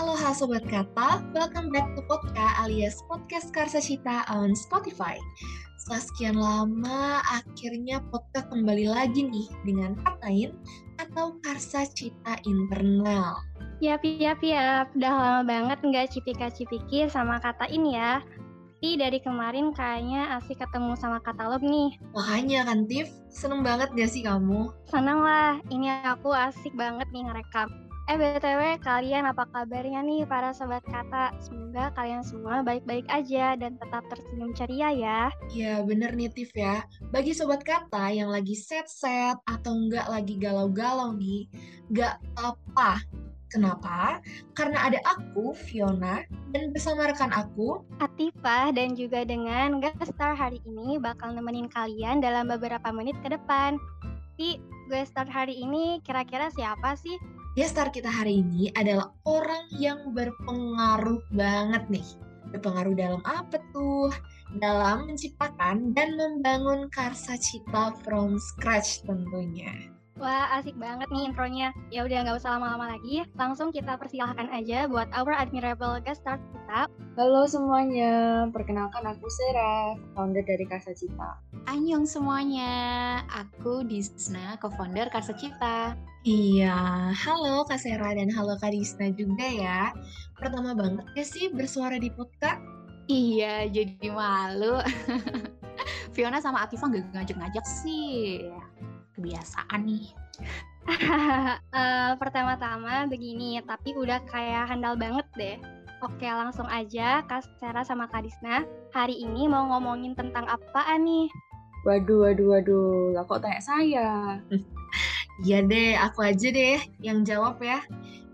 Aloha Sobat Kata, welcome back to Podka alias Podcast Karsa Cita on Spotify. Setelah sekian lama, akhirnya Podka kembali lagi nih dengan KATAIN atau Karsa Cita Internal. Yap, udah lama banget nggak cipika-cipiki sama KATAIN ya. Tapi dari kemarin kayaknya asik ketemu sama katalog nih. Makanya kan Tiff, seneng banget gak sih kamu? Seneng lah, ini aku asik banget nih ngerekam. BTW kalian apa kabarnya nih para sobat kata? Semoga kalian semua baik-baik aja dan tetap tersenyum ceria ya. Ya bener nih Tiff ya, bagi sobat kata yang lagi set-set atau enggak lagi galau-galau nih, gak apa-apa. Kenapa? Karena ada aku, Viona, dan bersama rekan aku, Athifah, dan juga dengan guest star hari ini bakal nemenin kalian dalam beberapa menit ke depan. Tapi guest star hari ini kira-kira siapa sih? Guest star kita hari ini adalah orang yang berpengaruh banget nih. Berpengaruh dalam apa tuh? Dalam menciptakan dan membangun Karsa Cita from scratch tentunya. Wah, asik banget nih intronya. Ya udah enggak usah lama-lama lagi, langsung kita persilahkan aja buat our admirable guest star kita. Halo semuanya, perkenalkan aku Sera, founder dari Karsa Cita. Annyeong semuanya, aku Disna, co-founder Karsa Cita. Iya, halo Kak Sera dan halo Kak Disna juga ya. Pertama banget ya sih bersuara di podcast. Iya, jadi malu. Viona sama Athifah gak ngajak-ngajak sih. Kebiasaan nih. Pertama-tama begini, tapi udah kayak handal banget deh. Oke, langsung aja Kak Sera sama Kak Disna. Hari ini mau ngomongin tentang apaan nih? Waduh, lah kok tanya saya? Iya deh, aku aja deh yang jawab ya.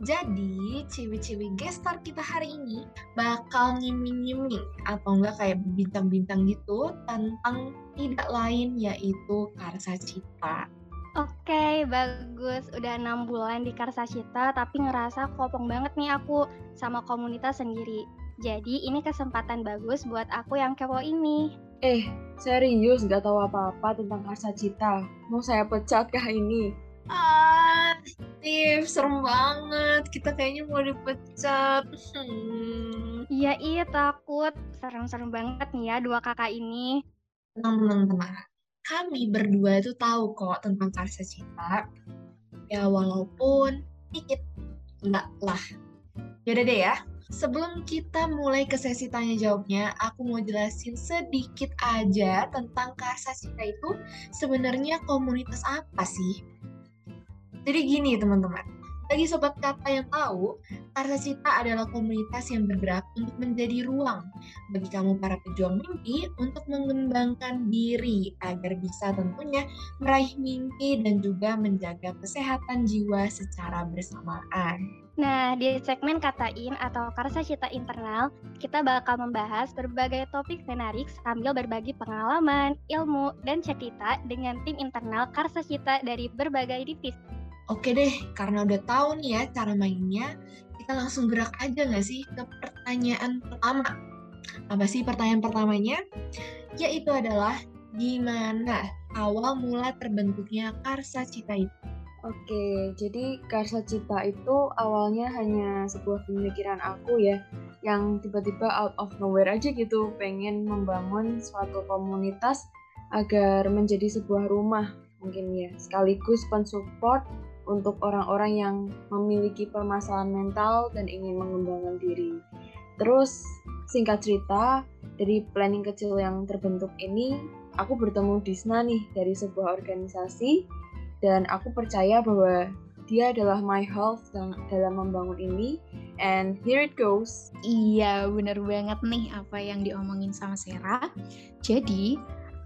Jadi, cewek-cewek guest star kita hari ini bakal ngiming-ngiming atau enggak kayak bintang-bintang gitu tentang tidak lain yaitu Karsa Cita. Oke, bagus. Udah 6 bulan di Karsa Cita tapi ngerasa kopong banget nih aku sama komunitas sendiri. Jadi, ini kesempatan bagus buat aku yang kepo ini. Serius gak tahu apa-apa tentang Karsa Cita. Mau saya pecat kah ini? Tiff, serem banget. Kita kayaknya mau dipecat. Iya, takut. Serem-serem banget nih ya dua kakak ini. Tenang. Kami berdua itu tahu kok tentang Karsa Cita. Ya walaupun dikit. Enggak lah. Yaudah deh ya. Sebelum kita mulai ke sesi tanya-jawabnya, aku mau jelasin sedikit aja tentang Karsa Cita itu sebenarnya komunitas apa sih? Jadi gini teman-teman, bagi sobat kata yang tahu, Karsa Cita adalah komunitas yang bergerak untuk menjadi ruang bagi kamu para pejuang mimpi untuk mengembangkan diri agar bisa tentunya meraih mimpi dan juga menjaga kesehatan jiwa secara bersamaan. Nah, di segmen KATAIN atau Karsa Cita Internal, kita bakal membahas berbagai topik menarik sambil berbagi pengalaman, ilmu, dan cerita dengan tim internal Karsa Cita dari berbagai divisi. Oke deh, karena udah tahu nih ya cara mainnya, kita langsung gerak aja nggak sih ke pertanyaan pertama. Apa sih pertanyaan pertamanya? Yaitu adalah, gimana awal mula terbentuknya Karsa Cita itu? Oke, jadi Karsa Cita itu awalnya hanya sebuah pemikiran aku ya, yang tiba-tiba out of nowhere aja gitu, pengen membangun suatu komunitas agar menjadi sebuah rumah mungkin ya, sekaligus pensupport untuk orang-orang yang memiliki permasalahan mental dan ingin mengembangkan diri. Terus singkat cerita, dari planning kecil yang terbentuk ini, aku bertemu Disna nih dari sebuah organisasi. Dan aku percaya bahwa dia adalah my health dalam membangun ini. And here it goes. Iya, benar banget nih apa yang diomongin sama Sera. Jadi,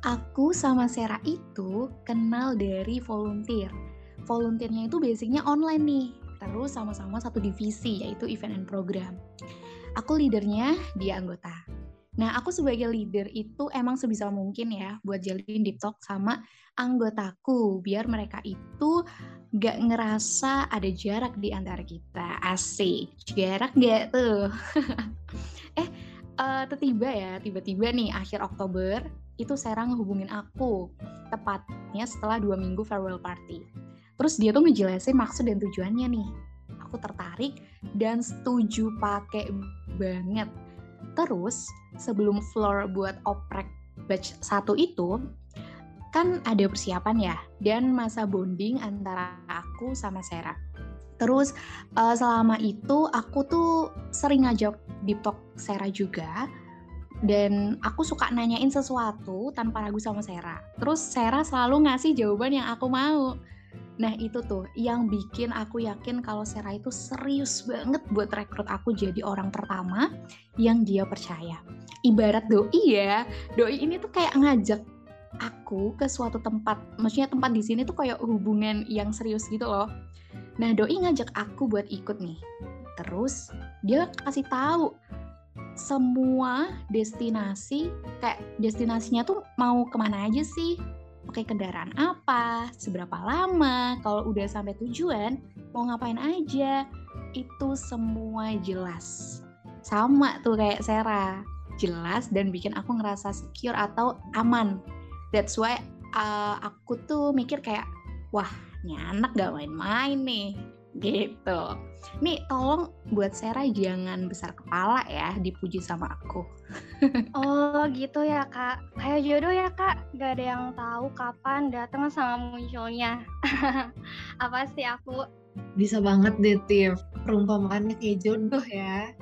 aku sama Sera itu kenal dari volunteer. Volunteernya itu basicnya online nih. Terus sama-sama satu divisi, yaitu event and program. Aku leadernya, dia anggota. Nah, aku sebagai leader itu emang sebisa mungkin ya buat jalin deep talk sama anggotaku biar mereka itu gak ngerasa ada jarak di antara kita. Asik, jarak gak tuh? Tiba-tiba nih akhir Oktober itu Sera ngehubungin aku, tepatnya setelah 2 minggu farewell party. Terus dia tuh ngejelasin maksud dan tujuannya nih. aku tertarik dan setuju pakai banget. Terus sebelum floor buat oprek batch 1 itu kan ada persiapan ya, dan masa bonding antara aku sama Sera. Terus selama itu aku tuh sering ngajak deep talk Sera juga, dan aku suka nanyain sesuatu tanpa ragu sama Sera. Terus Sera selalu ngasih jawaban yang aku mau. Nah itu tuh yang bikin aku yakin kalau Sera itu serius banget buat rekrut aku jadi orang pertama yang dia percaya. Ibarat doi ya, doi ini tuh kayak ngajak aku ke suatu tempat, maksudnya tempat di sini tuh kayak hubungan yang serius gitu loh. Nah doi ngajak aku buat ikut nih. Terus dia kasih tahu semua destinasi, kayak destinasinya tuh mau kemana aja sih, pakai kendaraan apa, seberapa lama, kalau udah sampai tujuan mau ngapain aja, itu semua jelas. Sama tuh kayak Sera, jelas dan bikin aku ngerasa secure atau aman. That's why aku tuh mikir kayak, wah ini anak gak main-main nih gitu. Nih tolong buat Sera jangan besar kepala ya dipuji sama aku. Oh gitu ya kak, kayak jodoh ya kak, gak ada yang tahu kapan datang sama munculnya. Apa sih aku? Bisa banget deh Tiff, perumpamaannya kayak jodoh ya.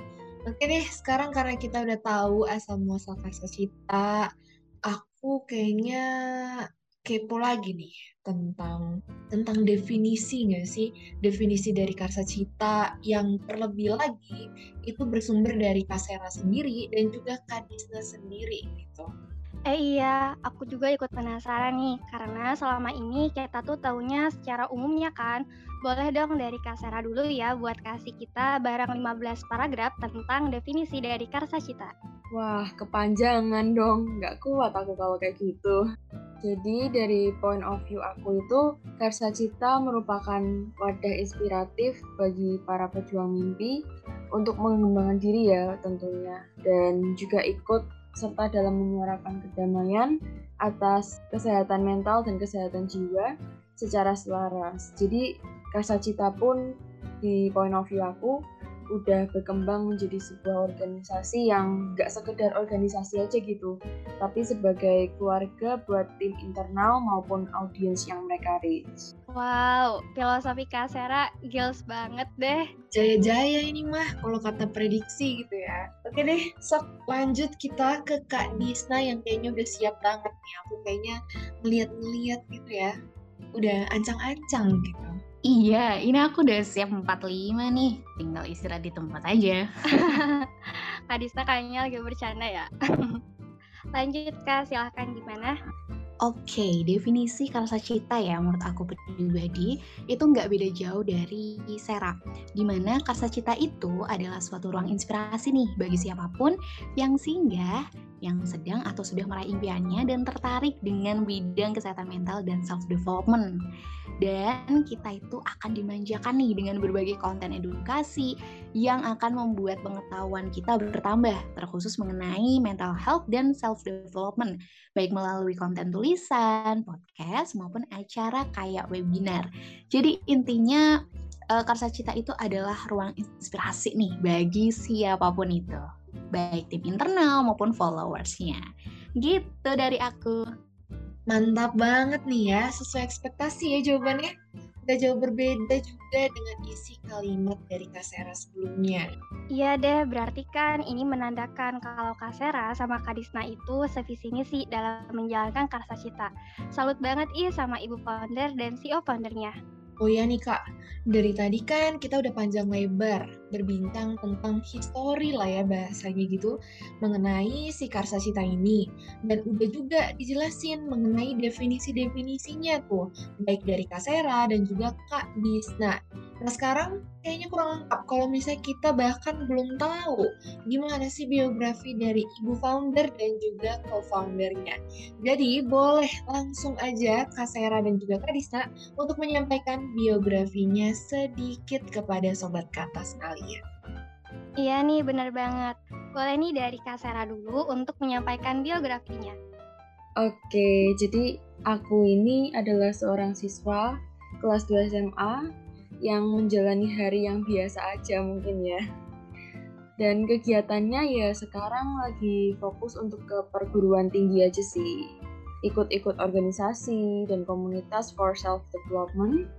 Oke deh, sekarang karena kita udah tahu asal muasal karsa cita, aku kayaknya kepo lagi nih tentang definisi nggak sih? Definisi dari karsa cita yang terlebih lagi itu bersumber dari Kak Sera sendiri dan juga Kak Disna sendiri gitu. Iya, aku juga ikut penasaran nih karena selama ini kita tuh taunya secara umumnya kan. Boleh dong dari Kak Sera dulu ya buat kasih kita barang 15 paragraf tentang definisi dari karsa cita. Wah, kepanjangan dong, nggak kuat aku kalau kayak gitu. Jadi dari point of view aku itu, karsa cita merupakan wadah inspiratif bagi para pejuang mimpi untuk mengembangkan diri ya tentunya, dan juga ikut serta dalam menyuarakan kedamaian atas kesehatan mental dan kesehatan jiwa secara selaras. Jadi karsa cita pun di point of view aku udah berkembang menjadi sebuah organisasi yang gak sekedar organisasi aja gitu, tapi sebagai keluarga buat tim internal maupun audiens yang mereka reach. Wow, filosofi Kak Sera gils banget deh. Jaya-jaya ini mah, kalau kata prediksi gitu ya. Oke deh, sok lanjut kita ke Kak Disna yang kayaknya udah siap banget nih. Aku kayaknya ngeliat-ngeliat gitu ya, udah ancang-ancang gitu. Iya, ini aku udah siap 45 nih, tinggal istirahat di tempat aja. Kak Disna kayaknya lagi bercanda ya. Lanjut Kak, silahkan gimana? Oke, definisi karsa cita ya menurut aku pribadi itu nggak beda jauh dari Sera, dimana karsa cita itu adalah suatu ruang inspirasi nih bagi siapapun yang singgah, yang sedang atau sudah meraih impiannya dan tertarik dengan bidang kesehatan mental dan self-development. Dan kita itu akan dimanjakan nih dengan berbagai konten edukasi yang akan membuat pengetahuan kita bertambah, terkhusus mengenai mental health dan self-development, baik melalui konten tulisan, podcast, maupun acara kayak webinar. Jadi intinya karsa cita itu adalah ruang inspirasi nih bagi siapapun itu, baik tim internal maupun followersnya. Gitu dari aku. Mantap banget nih ya, sesuai ekspektasi ya jawabannya. Gak jauh berbeda juga dengan isi kalimat dari Kak Sera sebelumnya. Iya deh, berarti kan ini menandakan kalau Kak Sera sama Kak Disna itu sevisi misi dalam menjalankan karsa cita. Salut banget sama Ibu Founder dan CEO Foundernya. Oh iya nih Kak, dari tadi kan kita udah panjang lebar berbincang tentang histori lah ya bahasanya gitu mengenai si karsa cita ini, dan udah juga dijelasin mengenai definisi-definisinya tuh baik dari Kak Sera dan juga Kak Disna. Nah sekarang kayaknya kurang lengkap kalau misalnya kita bahkan belum tahu gimana sih biografi dari Ibu Founder dan juga Co-Foundernya. Jadi boleh langsung aja Kak Sera dan juga Kak Disna untuk menyampaikan biografinya sedikit kepada Sobat Kata sekalian. Iya nih, benar banget. Boleh nih dari Kak Sera dulu untuk menyampaikan biografinya. Oke, jadi aku ini adalah seorang siswa kelas 2 SMA yang menjalani hari yang biasa aja mungkin ya. Dan kegiatannya ya sekarang lagi fokus untuk ke perguruan tinggi aja sih. Ikut-ikut organisasi dan komunitas for self-development.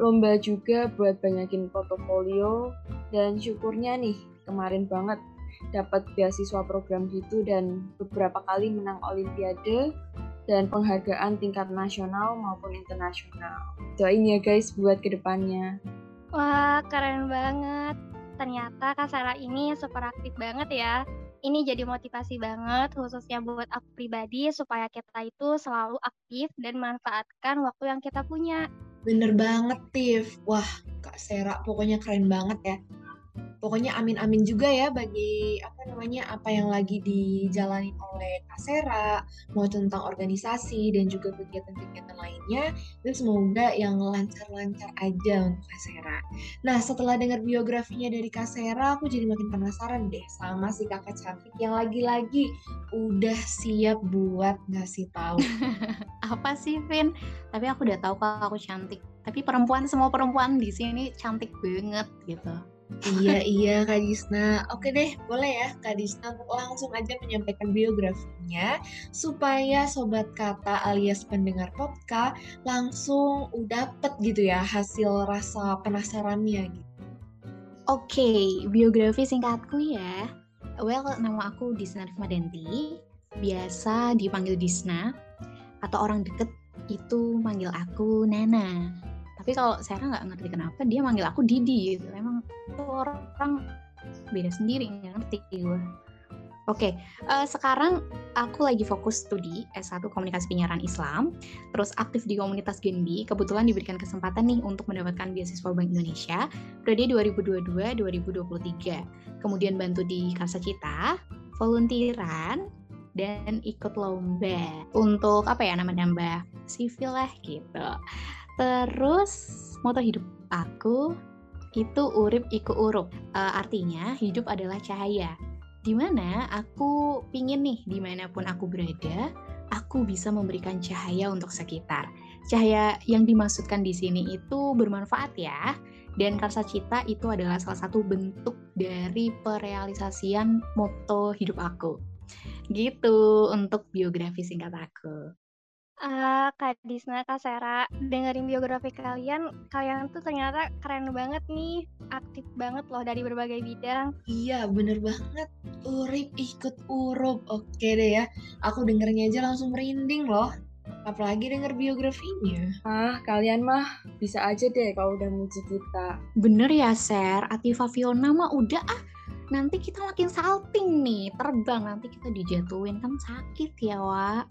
Lomba juga buat banyakin portofolio, dan syukurnya nih kemarin banget dapat beasiswa program gitu dan beberapa kali menang olimpiade dan penghargaan tingkat nasional maupun internasional. Doain ya guys buat kedepannya. Wah keren banget, ternyata Kak Sera ini super aktif banget ya. Ini jadi motivasi banget khususnya buat aku pribadi supaya kita itu selalu aktif dan manfaatkan waktu yang kita punya. Bener banget, Tiff. Wah, Kak Sera pokoknya keren banget ya. Pokoknya amin-amin juga ya bagi apa yang lagi dijalani oleh Kak Sera, mau tentang organisasi dan juga kegiatan-kegiatan lainnya. Dan semoga yang lancar-lancar aja untuk Kak Sera. Nah, setelah dengar biografinya dari Kak Sera, aku jadi makin penasaran deh sama si kakak cantik yang lagi-lagi udah siap buat ngasih tahu. Apa sih, Vin? Tapi aku udah tahu kalau aku cantik. Tapi semua perempuan di sini cantik banget gitu. Iya Kak Disna. Oke deh, boleh ya Kak Disna langsung aja menyampaikan biografinya supaya Sobat Kata alias pendengar Podka langsung dapet gitu ya hasil rasa penasarannya gitu. Oke, biografi singkatku ya. Well, nama aku Disna Rifma Denti, biasa dipanggil Disna. Atau orang deket itu manggil aku Nana. Tapi kalau Sera nggak ngerti kenapa dia manggil aku Didi gitu. Emang orang beda sendiri, nggak ngerti gue. Oke, sekarang aku lagi fokus studi S1 Komunikasi Penyiaran Islam. Terus aktif di komunitas Genbi. Kebetulan diberikan kesempatan nih untuk mendapatkan beasiswa Bank Indonesia periode 2022-2023. Kemudian bantu di Karsa Cita, volunteeran, dan ikut lomba untuk nambah CV lah gitu. Terus moto hidup aku itu urip iku urup, artinya hidup adalah cahaya. Dimana aku pingin nih dimanapun aku berada, aku bisa memberikan cahaya untuk sekitar. Cahaya yang dimaksudkan di sini itu bermanfaat ya. Dan Karsa Cita itu adalah salah satu bentuk dari perealisasian moto hidup aku. Gitu untuk biografi singkat aku. Kak Disna, Kak Sera, dengerin biografi kalian tuh ternyata keren banget nih, aktif banget loh dari berbagai bidang. Iya bener banget, urip ikut urup. Oke deh ya, aku dengernya aja langsung merinding loh, apalagi denger biografinya. Kalian mah bisa aja deh kalau udah muji kita. Bener ya Ser, Athifah Viona mah udah nanti kita makin salting nih, terbang nanti kita dijatuhin kan sakit ya Wak.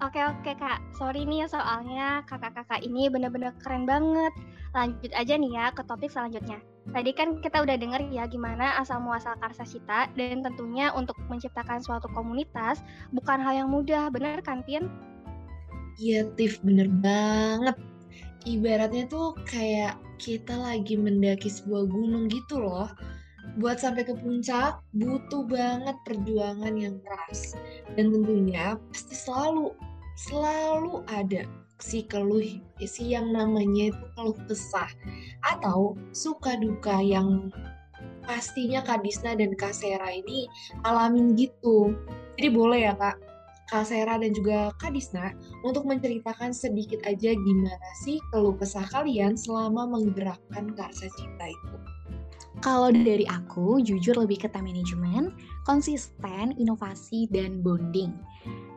Oke Kak, sorry nih soalnya kakak-kakak ini bener-bener keren banget. Lanjut aja nih ya ke topik selanjutnya. Tadi kan kita udah denger ya gimana asal-muasal Karsa Cita, dan tentunya untuk menciptakan suatu komunitas bukan hal yang mudah, bener kan Tin? Iya Tiff, bener banget. Ibaratnya tuh kayak kita lagi mendaki sebuah gunung gitu loh. Buat sampai ke puncak, butuh banget perjuangan yang keras. Dan tentunya pasti selalu ada si keluh, si yang namanya itu keluh kesah atau suka duka yang pastinya Kak Disna dan Kak Sera ini alamin gitu. Jadi boleh ya Kak Sera dan juga Kak Disna untuk menceritakan sedikit aja gimana sih keluh kesah kalian selama menggerakkan Karsa Cita itu. Kalau dari aku, jujur lebih ke time management, konsisten, inovasi, dan bonding.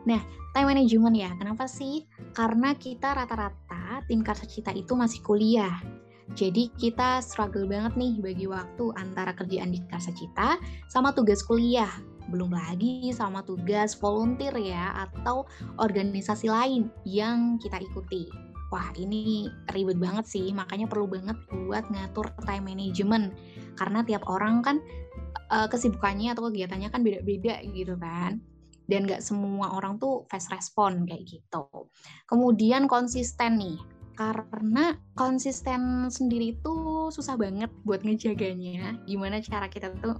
Nah, time management ya, kenapa sih? Karena kita rata-rata tim Karsa Cita itu masih kuliah. Jadi kita struggle banget nih bagi waktu antara kerjaan di Karsa Cita sama tugas kuliah. Belum lagi sama tugas volunteer ya, atau organisasi lain yang kita ikuti. Wah ini ribet banget sih, makanya perlu banget buat ngatur time management. Karena tiap orang kan kesibukannya atau kegiatannya kan beda-beda gitu kan. Dan gak semua orang tuh fast respon kayak gitu. Kemudian konsisten nih, karena konsisten sendiri tuh susah banget buat ngejaganya. Gimana cara kita tuh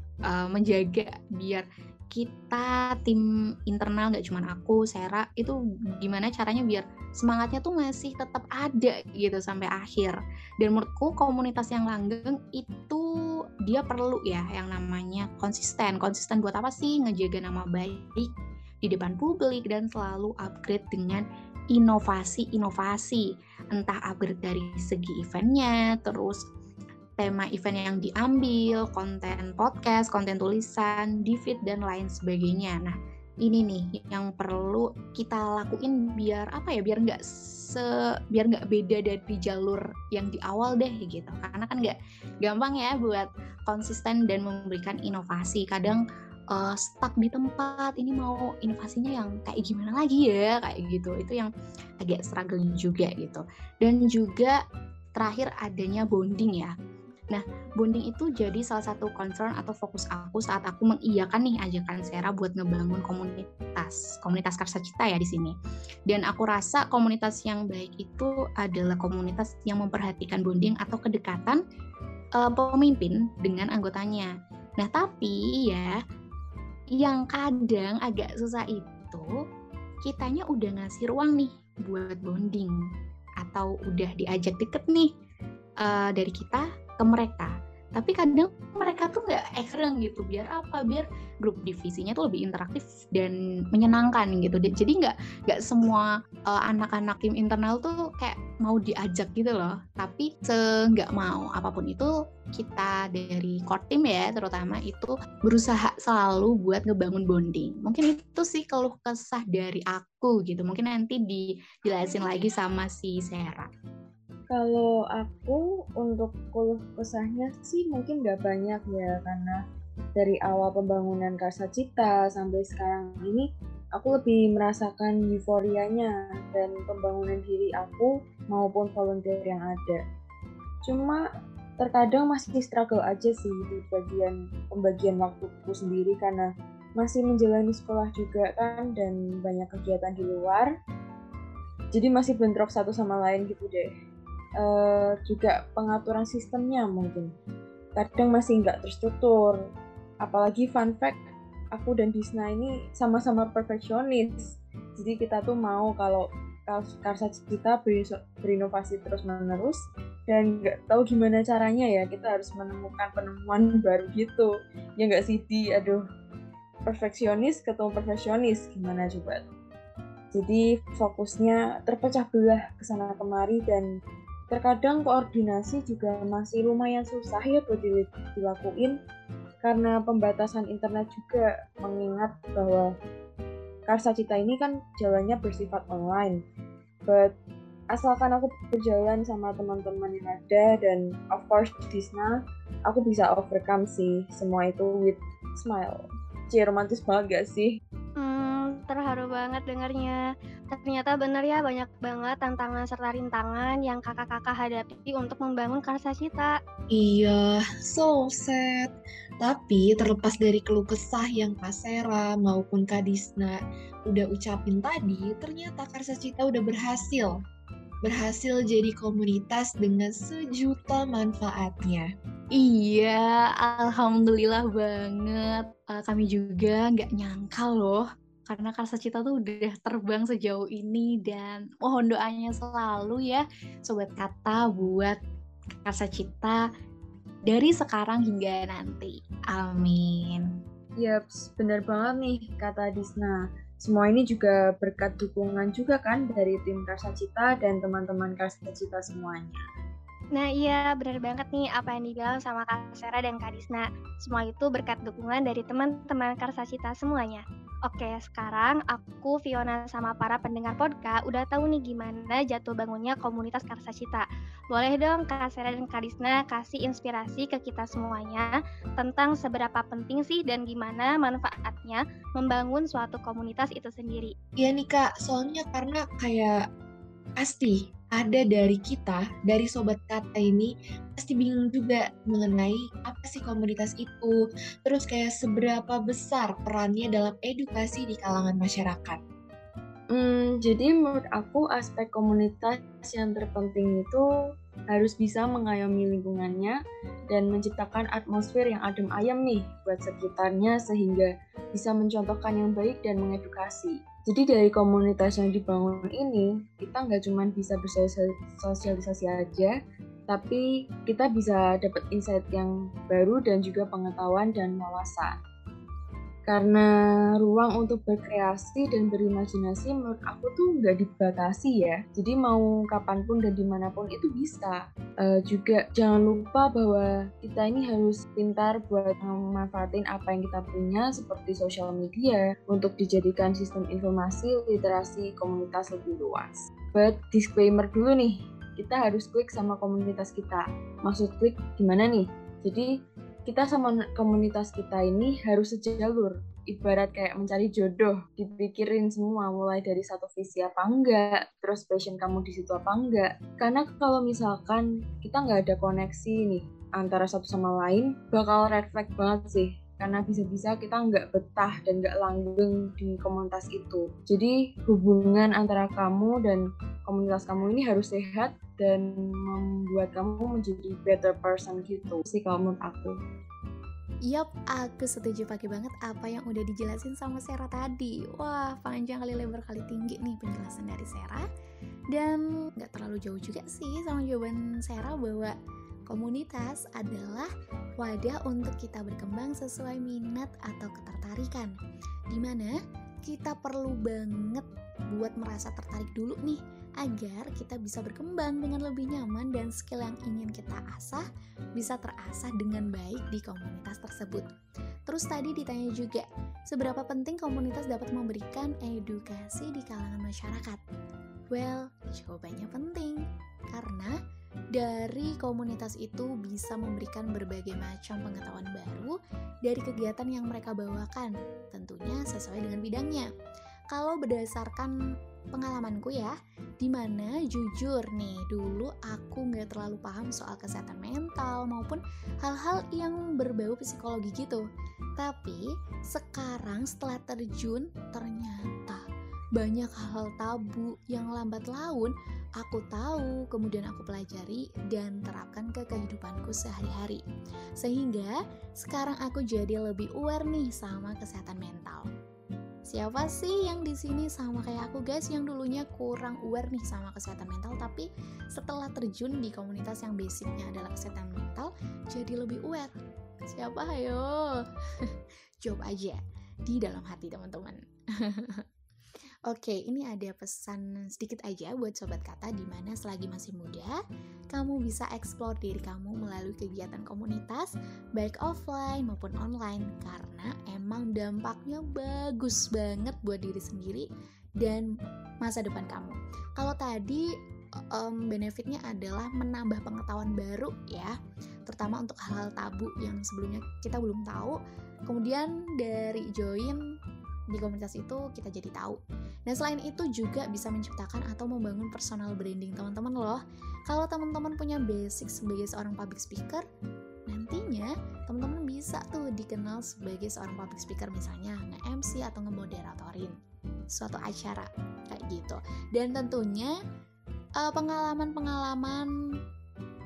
menjaga biar kita tim internal, gak cuma aku, Sera, itu gimana caranya biar semangatnya tuh masih tetap ada gitu sampai akhir. Dan menurutku komunitas yang langgeng itu dia perlu ya yang namanya konsisten. Konsisten buat apa sih? Ngejaga nama baik di depan publik dan selalu upgrade dengan inovasi-inovasi. Entah upgrade dari segi eventnya, terus tema event yang diambil, konten podcast, konten tulisan, di feed, dan lain sebagainya. Nah, ini nih yang perlu kita lakuin biar apa ya, biar nggak beda dari jalur yang di awal deh gitu. Karena kan nggak gampang ya buat konsisten dan memberikan inovasi. Kadang stuck di tempat, ini mau inovasinya yang kayak gimana lagi ya, kayak gitu. Itu yang agak struggle juga gitu. Dan juga terakhir adanya bonding ya. Nah, bonding itu jadi salah satu concern atau fokus aku saat aku mengiyakan nih ajakan Sera buat ngebangun komunitas Karsa Cita ya di sini. Dan aku rasa komunitas yang baik itu adalah komunitas yang memperhatikan bonding atau kedekatan pemimpin dengan anggotanya. Nah, tapi ya yang kadang agak susah itu kitanya udah ngasih ruang nih buat bonding atau udah diajak deket nih dari kita ke mereka, tapi kadang mereka tuh nggak ekstrem gitu. Biar apa? Biar grup divisinya tuh lebih interaktif dan menyenangkan gitu. Jadi nggak semua anak-anak tim internal tuh kayak mau diajak gitu loh. Tapi nggak mau apapun itu, kita dari core team ya terutama itu berusaha selalu buat ngebangun bonding. Mungkin itu sih keluh kesah dari aku gitu. Mungkin nanti dijelasin lagi sama si Sera. Kalau aku untuk keluh kesahnya sih mungkin gak banyak ya, karena dari awal pembangunan Karsa Cita sampai sekarang ini aku lebih merasakan euforianya dan pembangunan diri aku maupun volunteer yang ada. Cuma terkadang masih struggle aja sih di bagian pembagian waktuku sendiri karena masih menjalani sekolah juga kan dan banyak kegiatan di luar. Jadi masih bentrok satu sama lain gitu deh. Juga pengaturan sistemnya mungkin kadang masih nggak terstruktur. Apalagi fun fact, aku dan Disna ini sama-sama perfeksionis. Jadi kita tuh mau kalau Karsa Cita berinovasi terus-menerus dan nggak tahu gimana caranya ya, kita harus menemukan penemuan baru gitu. Ya nggak sih Di? Aduh, perfeksionis ketemu perfeksionis gimana coba? Jadi fokusnya terpecah belah kesana kemari dan terkadang koordinasi juga masih lumayan susah ya buat dilakuin karena pembatasan internet juga, mengingat bahwa Karsa Cita ini kan jalannya bersifat online. But asalkan aku berjalan sama teman-teman yang ada dan of course Disna, aku bisa overcome sih semua itu with smile. Cie, romantis banget gak sih? Terharu banget dengarnya. Ternyata benar ya, banyak banget tantangan serta rintangan yang kakak-kakak hadapi untuk membangun Karsa Cita. Iya, so sad. Tapi terlepas dari keluh kesah yang Kak Sera maupun Kak Disna udah ucapin tadi, ternyata Karsa Cita udah berhasil jadi komunitas dengan sejuta manfaatnya. Iya, alhamdulillah banget. Kami juga nggak nyangka loh, karena Karsa Cita tuh udah terbang sejauh ini dan mohon doanya selalu ya Sobat Kata buat Karsa Cita dari sekarang hingga nanti. Amin. Yaps, benar banget nih kata Disna. Semua ini juga berkat dukungan juga kan dari tim Karsa Cita dan teman-teman Karsa Cita semuanya. Nah iya, benar banget nih apa yang dibilang sama Kak Sera dan Kak Disna. Semua itu berkat dukungan dari teman-teman Karsa Cita semuanya. Oke, sekarang aku, Viona, sama para pendengar Podka udah tahu nih gimana jatuh bangunnya komunitas Karsa Cita. Boleh dong Kak Sera dan Kak Disna kasih inspirasi ke kita semuanya tentang seberapa penting sih dan gimana manfaatnya membangun suatu komunitas itu sendiri. Iya nih Kak, soalnya karena kayak pasti ada dari kita, dari Sobat Kata ini pasti bingung juga mengenai apa sih komunitas itu, terus kayak seberapa besar perannya dalam edukasi di kalangan masyarakat. Jadi menurut aku aspek komunitas yang terpenting itu harus bisa mengayomi lingkungannya dan menciptakan atmosfer yang adem ayem nih buat sekitarnya sehingga bisa mencontohkan yang baik dan mengedukasi. Jadi dari komunitas yang dibangun ini, kita nggak cuma bisa bersosialisasi aja, tapi kita bisa dapat insight yang baru dan juga pengetahuan dan wawasan. Karena ruang untuk berkreasi dan berimajinasi menurut aku tuh nggak dibatasi ya. Jadi mau kapanpun dan dimanapun itu bisa. Juga jangan lupa bahwa kita ini harus pintar buat memanfaatin apa yang kita punya seperti sosial media untuk dijadikan sistem informasi literasi komunitas lebih luas. But disclaimer dulu nih, kita harus klik sama komunitas kita. Maksud klik gimana nih? Jadi kita sama komunitas kita ini harus sejalur, ibarat kayak mencari jodoh, dipikirin semua, mulai dari satu visi apa enggak, terus passion kamu di situ apa enggak. Karena kalau misalkan kita nggak ada koneksi nih antara satu sama lain, bakal red flag banget sih, karena bisa-bisa kita nggak betah dan nggak langgeng di komunitas itu. Jadi hubungan antara kamu dan komunitas kamu ini harus sehat dan membuat kamu menjadi better person gitu sih kalau menurut aku. Yap, aku setuju pakai banget apa yang udah dijelasin sama Sera tadi. Wah, panjang kali lebar kali tinggi nih penjelasan dari Sera. Dan gak terlalu jauh juga sih sama jawaban Sera bahwa komunitas adalah wadah untuk kita berkembang sesuai minat atau ketertarikan. Dimana kita perlu banget buat merasa tertarik dulu nih, agar kita bisa berkembang dengan lebih nyaman dan skill yang ingin kita asah bisa terasah dengan baik di komunitas tersebut. Terus tadi ditanya juga, seberapa penting komunitas dapat memberikan edukasi di kalangan masyarakat? Well, jawabannya penting, karena dari komunitas itu bisa memberikan berbagai macam pengetahuan baru dari kegiatan yang mereka bawakan, tentunya sesuai dengan bidangnya. Kalau berdasarkan pengalamanku ya, dimana jujur nih, dulu aku gak terlalu paham soal kesehatan mental maupun hal-hal yang berbau psikologi gitu. Tapi sekarang setelah terjun, ternyata banyak hal-hal tabu yang lambat laun aku tahu, kemudian aku pelajari dan terapkan ke kehidupanku sehari-hari. Sehingga sekarang aku jadi lebih aware nih sama kesehatan mental. Siapa sih yang di sini sama kayak aku guys yang dulunya kurang aware nih sama kesehatan mental, tapi setelah terjun di komunitas yang basicnya adalah kesehatan mental jadi lebih aware? Siapa? Ayo jawab aja di dalam hati teman-teman. Oke, ini ada pesan sedikit aja buat Sobat Kata, dimana selagi masih muda, kamu bisa eksplor diri kamu melalui kegiatan komunitas, baik offline maupun online, karena emang dampaknya bagus banget buat diri sendiri dan masa depan kamu. Kalau tadi benefitnya adalah menambah pengetahuan baru ya, terutama untuk hal-hal tabu yang sebelumnya kita belum tahu, kemudian dari join di komunitas itu kita jadi tahu. Nah, selain itu juga bisa menciptakan atau membangun personal branding teman-teman loh. Kalau teman-teman punya basic sebagai seorang public speaker, nantinya teman-teman bisa tuh dikenal sebagai seorang public speaker, misalnya nge-MC atau ngemoderatorin suatu acara kayak gitu. Dan tentunya pengalaman-pengalaman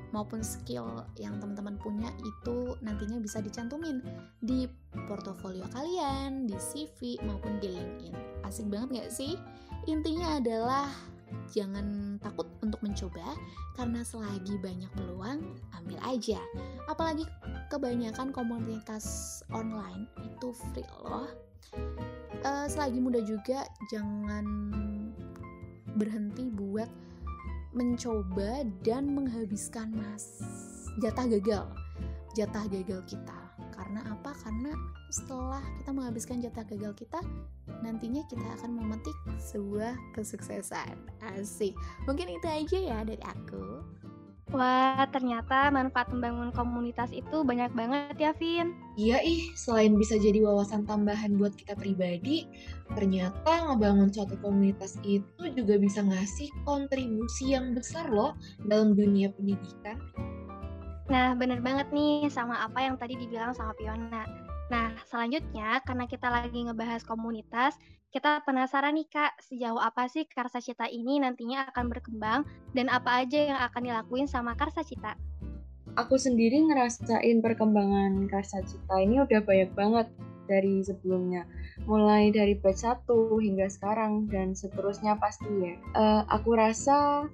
maupun skill yang teman-teman punya itu nantinya bisa dicantumin di portofolio kalian, di CV maupun di LinkedIn. Asik banget gak sih? Intinya adalah jangan takut untuk mencoba, karena selagi banyak peluang, ambil aja. Apalagi kebanyakan komunitas online itu free loh. Selagi muda juga jangan berhenti buat mencoba dan menghabiskan jatah gagal kita. Karena apa? Karena setelah kita menghabiskan jatah gagal kita, nantinya kita akan memetik sebuah kesuksesan. Asik. Mungkin itu aja ya dari aku. Wah, ternyata manfaat membangun komunitas itu banyak banget ya, Vin. Iya ih, selain bisa jadi wawasan tambahan buat kita pribadi, ternyata ngebangun suatu komunitas itu juga bisa ngasih kontribusi yang besar loh dalam dunia pendidikan. Nah, benar banget nih sama apa yang tadi dibilang sama Viona. Nah, selanjutnya karena kita lagi ngebahas komunitas, kita penasaran nih Kak, sejauh apa sih Karsa Cita ini nantinya akan berkembang dan apa aja yang akan dilakuin sama Karsa Cita? Aku sendiri ngerasain perkembangan Karsa Cita ini udah banyak banget dari sebelumnya. mulai dari batch 1 hingga sekarang dan seterusnya pastinya. Aku rasa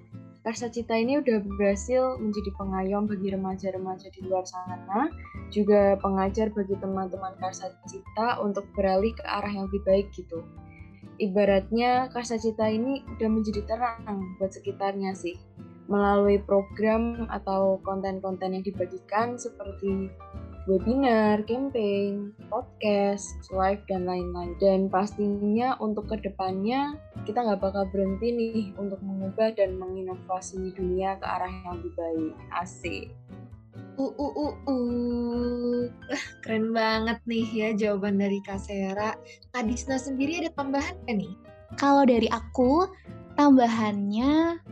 Karsa Cita ini udah berhasil menjadi pengayom bagi remaja-remaja di luar sana, juga pengajar bagi teman-teman Karsa Cita untuk beralih ke arah yang lebih baik gitu. Ibaratnya Karsa Cita ini udah menjadi terang buat sekitarnya sih, melalui program atau konten-konten yang dibagikan seperti webinar, campaign, podcast, live, dan lain-lain. Dan pastinya untuk kedepannya kita nggak bakal berhenti nih untuk mengubah dan menginovasi dunia ke arah yang lebih baik. Asik. Keren banget nih ya jawaban dari Kak Sera. Kak Disna sendiri ada tambahan nggak nih? Kalau dari aku, tambahannya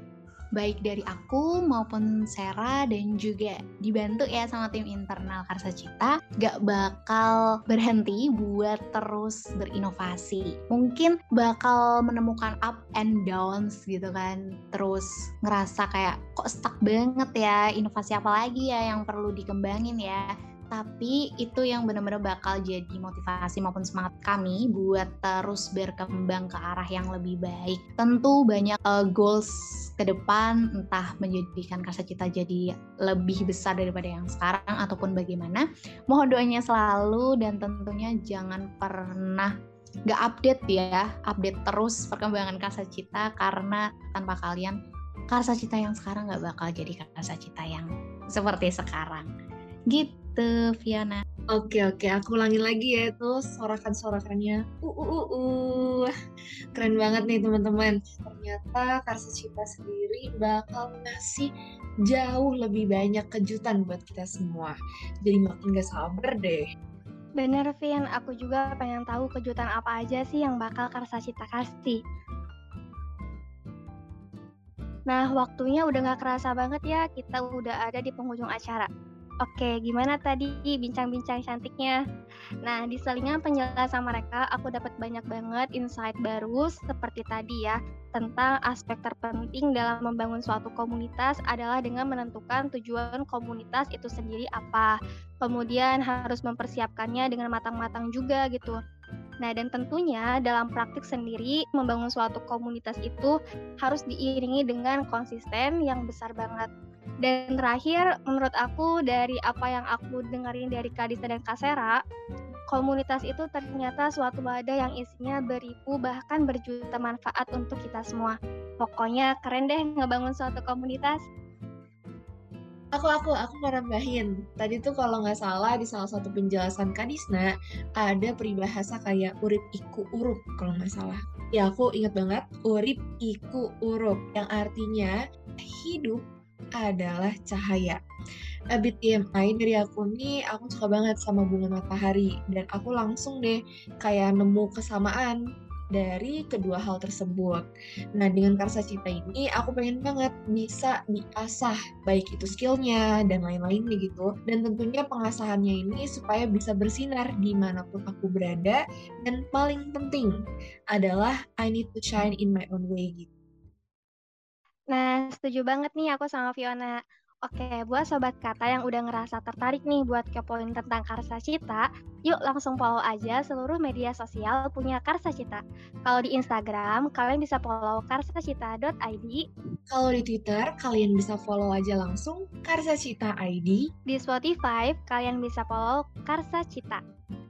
baik dari aku maupun Sera dan juga dibantu ya sama tim internal Karsa Cita, gak bakal berhenti buat terus berinovasi. Mungkin bakal menemukan up and downs gitu kan, terus ngerasa kayak kok stuck banget ya, inovasi apa lagi ya yang perlu dikembangin ya. Tapi itu yang benar-benar bakal jadi motivasi maupun semangat kami buat terus berkembang ke arah yang lebih baik. Tentu banyak goals ke depan, entah menjadikan Karsa Cita jadi lebih besar daripada yang sekarang ataupun bagaimana. Mohon doanya selalu dan tentunya jangan pernah gak update ya. Update terus perkembangan Karsa Cita karena tanpa kalian Karsa Cita yang sekarang gak bakal jadi Karsa Cita yang seperti sekarang. Gitu. Tuh, Viona. Oke, aku ulangi lagi ya itu sorakan-sorakannya. Keren banget nih teman-teman. Ternyata Karsa Cita sendiri bakal ngasih jauh lebih banyak kejutan buat kita semua. Jadi makin gak sabar deh. Bener, Vian. Aku juga pengen tahu kejutan apa aja sih yang bakal Karsa Cita kasih. Nah, waktunya udah gak kerasa banget ya. Kita udah ada di penghujung acara. Oke, gimana tadi bincang-bincang cantiknya? Nah, di selingan penjelasan mereka, aku dapat banyak banget insight baru seperti tadi ya, tentang aspek terpenting dalam membangun suatu komunitas adalah dengan menentukan tujuan komunitas itu sendiri apa. Kemudian harus mempersiapkannya dengan matang-matang juga gitu. Nah, dan tentunya dalam praktik sendiri, membangun suatu komunitas itu harus diiringi dengan konsisten yang besar banget. Dan terakhir, menurut aku dari apa yang aku dengerin dari Kak Disna dan Kak Sera, komunitas itu ternyata suatu wadah yang isinya beribu bahkan berjuta manfaat untuk kita semua. Pokoknya keren deh ngebangun suatu komunitas. Aku nambahin. Tadi tuh kalau nggak salah di salah satu penjelasan Kak Disna ada peribahasa kayak urip iku urup kalau nggak salah. Ya aku ingat banget urip iku urup yang artinya hidup adalah cahaya. A bit TMI dari aku nih, aku suka banget sama bunga matahari dan aku langsung deh kayak nemu kesamaan dari kedua hal tersebut. Nah, dengan Karsa Cita ini aku pengen banget bisa diasah baik itu skillnya dan lain-lain gitu. Dan tentunya pengasahannya ini supaya bisa bersinar dimanapun aku berada dan paling penting adalah I need to shine in my own way gitu. Nah, setuju banget nih aku sama Viona. Oke, buat Sobat Kata yang udah ngerasa tertarik nih buat kepoin tentang Karsa Cita, yuk langsung follow aja seluruh media sosial punya Karsa Cita. Kalau di Instagram, kalian bisa follow karsacita.id. Kalau di Twitter, kalian bisa follow aja langsung karsacita.id. Di Spotify, kalian bisa follow Karsa Cita.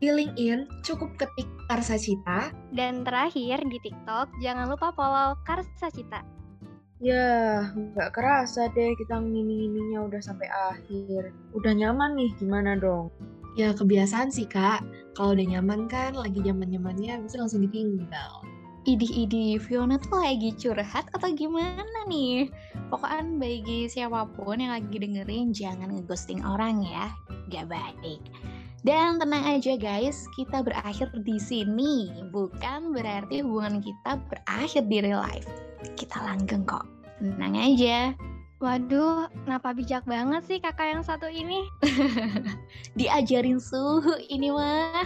Di LinkedIn, cukup ketik Karsa Cita. Dan terakhir, di TikTok, jangan lupa follow Karsa Cita. Ya, nggak kerasa deh kita ngini-ngininya udah sampai akhir. Udah nyaman nih, gimana dong? Ya, kebiasaan sih, Kak. Kalau udah nyaman kan, lagi nyaman-nyamannya bisa langsung ditinggal. Idih-idih, Viona tuh lagi curhat atau gimana nih? Pokoknya bagi siapapun yang lagi dengerin, jangan ngeghosting orang ya. Gak baik. Dan tenang aja guys, kita berakhir di sini. Bukan berarti hubungan kita berakhir di real life. Kita langgeng kok, tenang aja. Waduh, kenapa bijak banget sih kakak yang satu ini? Diajarin suhu ini mah.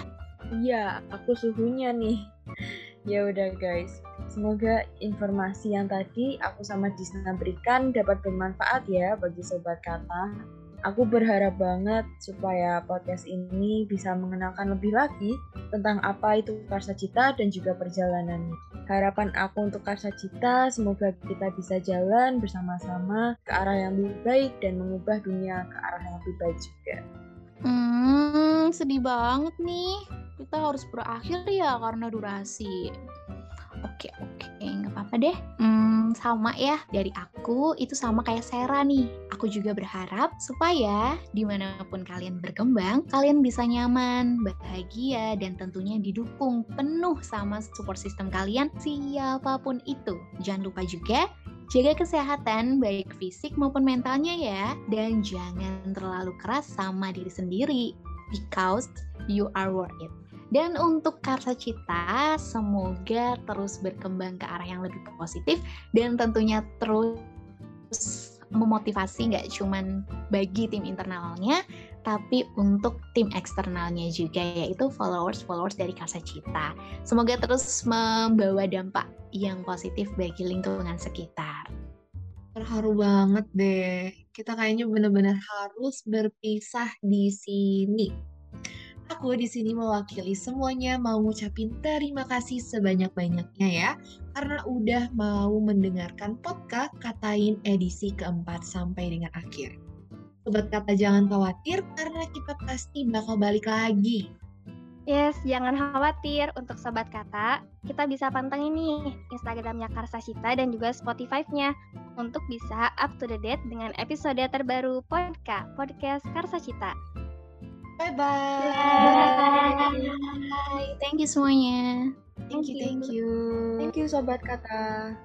Iya, aku suhunya nih. Ya udah guys, semoga informasi yang tadi aku sama Disna berikan dapat bermanfaat ya bagi Sobat Kata. Aku berharap banget supaya podcast ini bisa mengenalkan lebih lagi tentang apa itu Karsa Cita dan juga perjalanannya. Harapan aku untuk Karsa Cita, semoga kita bisa jalan bersama-sama ke arah yang lebih baik dan mengubah dunia ke arah yang lebih baik juga. Sedih banget nih. Kita harus berakhir ya karena durasi. Oke, nggak apa-apa deh. Sama ya, dari aku itu sama kayak Sera nih. Aku juga berharap supaya dimanapun kalian berkembang, kalian bisa nyaman, bahagia, dan tentunya didukung penuh sama support system kalian siapapun itu. Jangan lupa juga jaga kesehatan baik fisik maupun mentalnya ya, dan jangan terlalu keras sama diri sendiri, because you are worth it. Dan untuk Karsa Cita, semoga terus berkembang ke arah yang lebih positif dan tentunya terus memotivasi nggak cuman bagi tim internalnya, tapi untuk tim eksternalnya juga, yaitu followers dari Karsa Cita. Semoga terus membawa dampak yang positif bagi lingkungan sekitar. Terharu banget deh. Kita kayaknya benar-benar harus berpisah di sini. Aku di sini mewakili semuanya mau ngucapin terima kasih sebanyak-banyaknya ya, karena udah mau mendengarkan Podka KATAIN edisi keempat sampai dengan akhir. Sobat Kata jangan khawatir karena kita pasti bakal balik lagi. Yes, jangan khawatir untuk Sobat Kata, kita bisa pantengin nih Instagramnya Karsa Cita dan juga Spotify-nya untuk bisa up to the date dengan episode terbaru Podka, Podcast Karsa Cita. Bye. Thank you semuanya. Thank you. Sobat Kata.